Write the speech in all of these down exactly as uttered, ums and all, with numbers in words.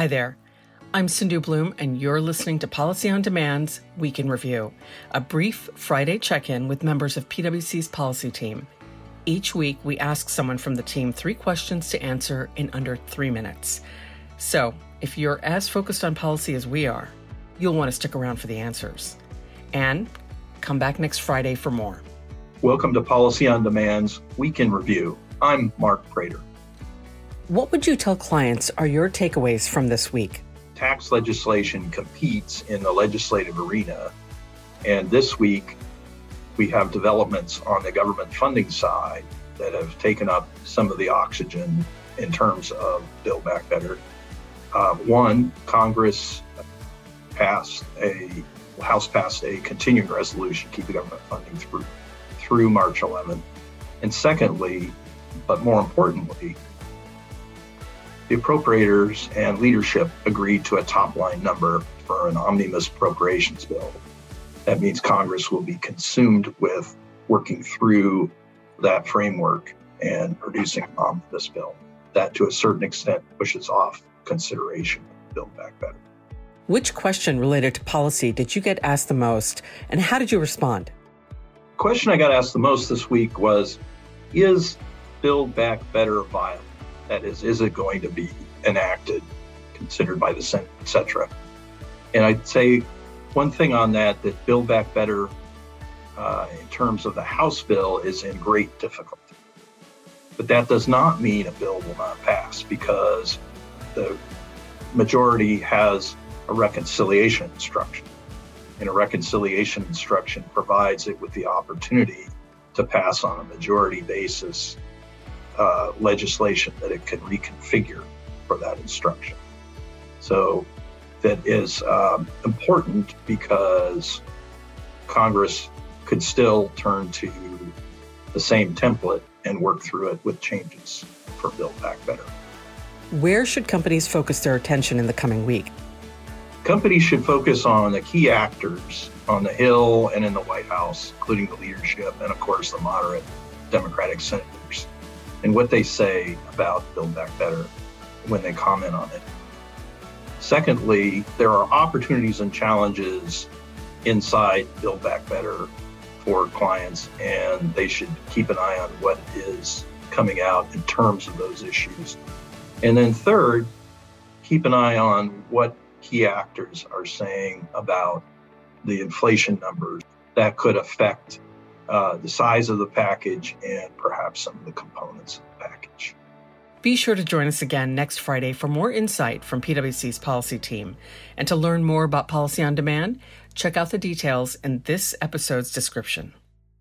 Hi there, I'm Sindhu Bloom, and you're listening to Policy on Demand's Week in Review, a brief Friday check-in with members of PwC's policy team. Each week, we ask someone from the team three questions to answer in under three minutes. So, if you're as focused on policy as we are, you'll want to stick around for the answers. And come back next Friday for more. Welcome to Policy on Demand's Week in Review. I'm Mark Prater. What would you tell clients are your takeaways from this week? Tax legislation competes in the legislative arena. And this week, we have developments on the government funding side that have taken up some of the oxygen in terms of Build Back Better. Uh, one, Congress passed a, House passed a continuing resolution to keep the government funding through, through March eleventh. And secondly, but more importantly, the appropriators and leadership agreed to a top-line number for an omnibus appropriations bill. That means Congress will be consumed with working through that framework and producing an omnibus bill. That, to a certain extent, pushes off consideration of Build Back Better. Which question related to policy did you get asked the most, and how did you respond? The question I got asked the most this week was, is Build Back Better viable? That is, is it going to be enacted, considered by the Senate, et cetera? And I'd say one thing on that, that Build Back Better uh, in terms of the House bill is in great difficulty. But that does not mean a bill will not pass, because the majority has a reconciliation instruction. And a reconciliation instruction provides it with the opportunity to pass on a majority basis Uh, legislation that it could reconfigure for that instruction. So that is um, important, because Congress could still turn to the same template and work through it with changes for Build Back Better. Where should companies focus their attention in the coming week? Companies should focus on the key actors on the Hill and in the White House, including the leadership and, of course, the moderate Democratic senators, and what they say about Build Back Better when they comment on it. Secondly, there are opportunities and challenges inside Build Back Better for clients, and they should keep an eye on what is coming out in terms of those issues. And then third, keep an eye on what key actors are saying about the inflation numbers that could affect Uh, the size of the package, and perhaps some of the components of the package. Be sure to join us again next Friday for more insight from PwC's policy team. And to learn more about Policy on Demand, check out the details in this episode's description.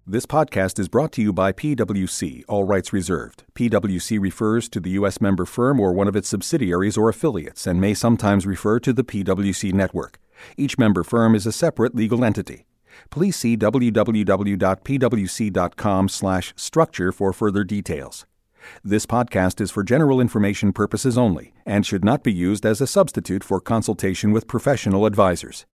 This podcast is brought to you by PwC, all rights reserved. PwC refers to the U S member firm or one of its subsidiaries or affiliates, and may sometimes refer to the PwC network. Each member firm is a separate legal entity. Please see w w w dot p w c dot com slash structure for further details. This podcast is for general information purposes only and should not be used as a substitute for consultation with professional advisors.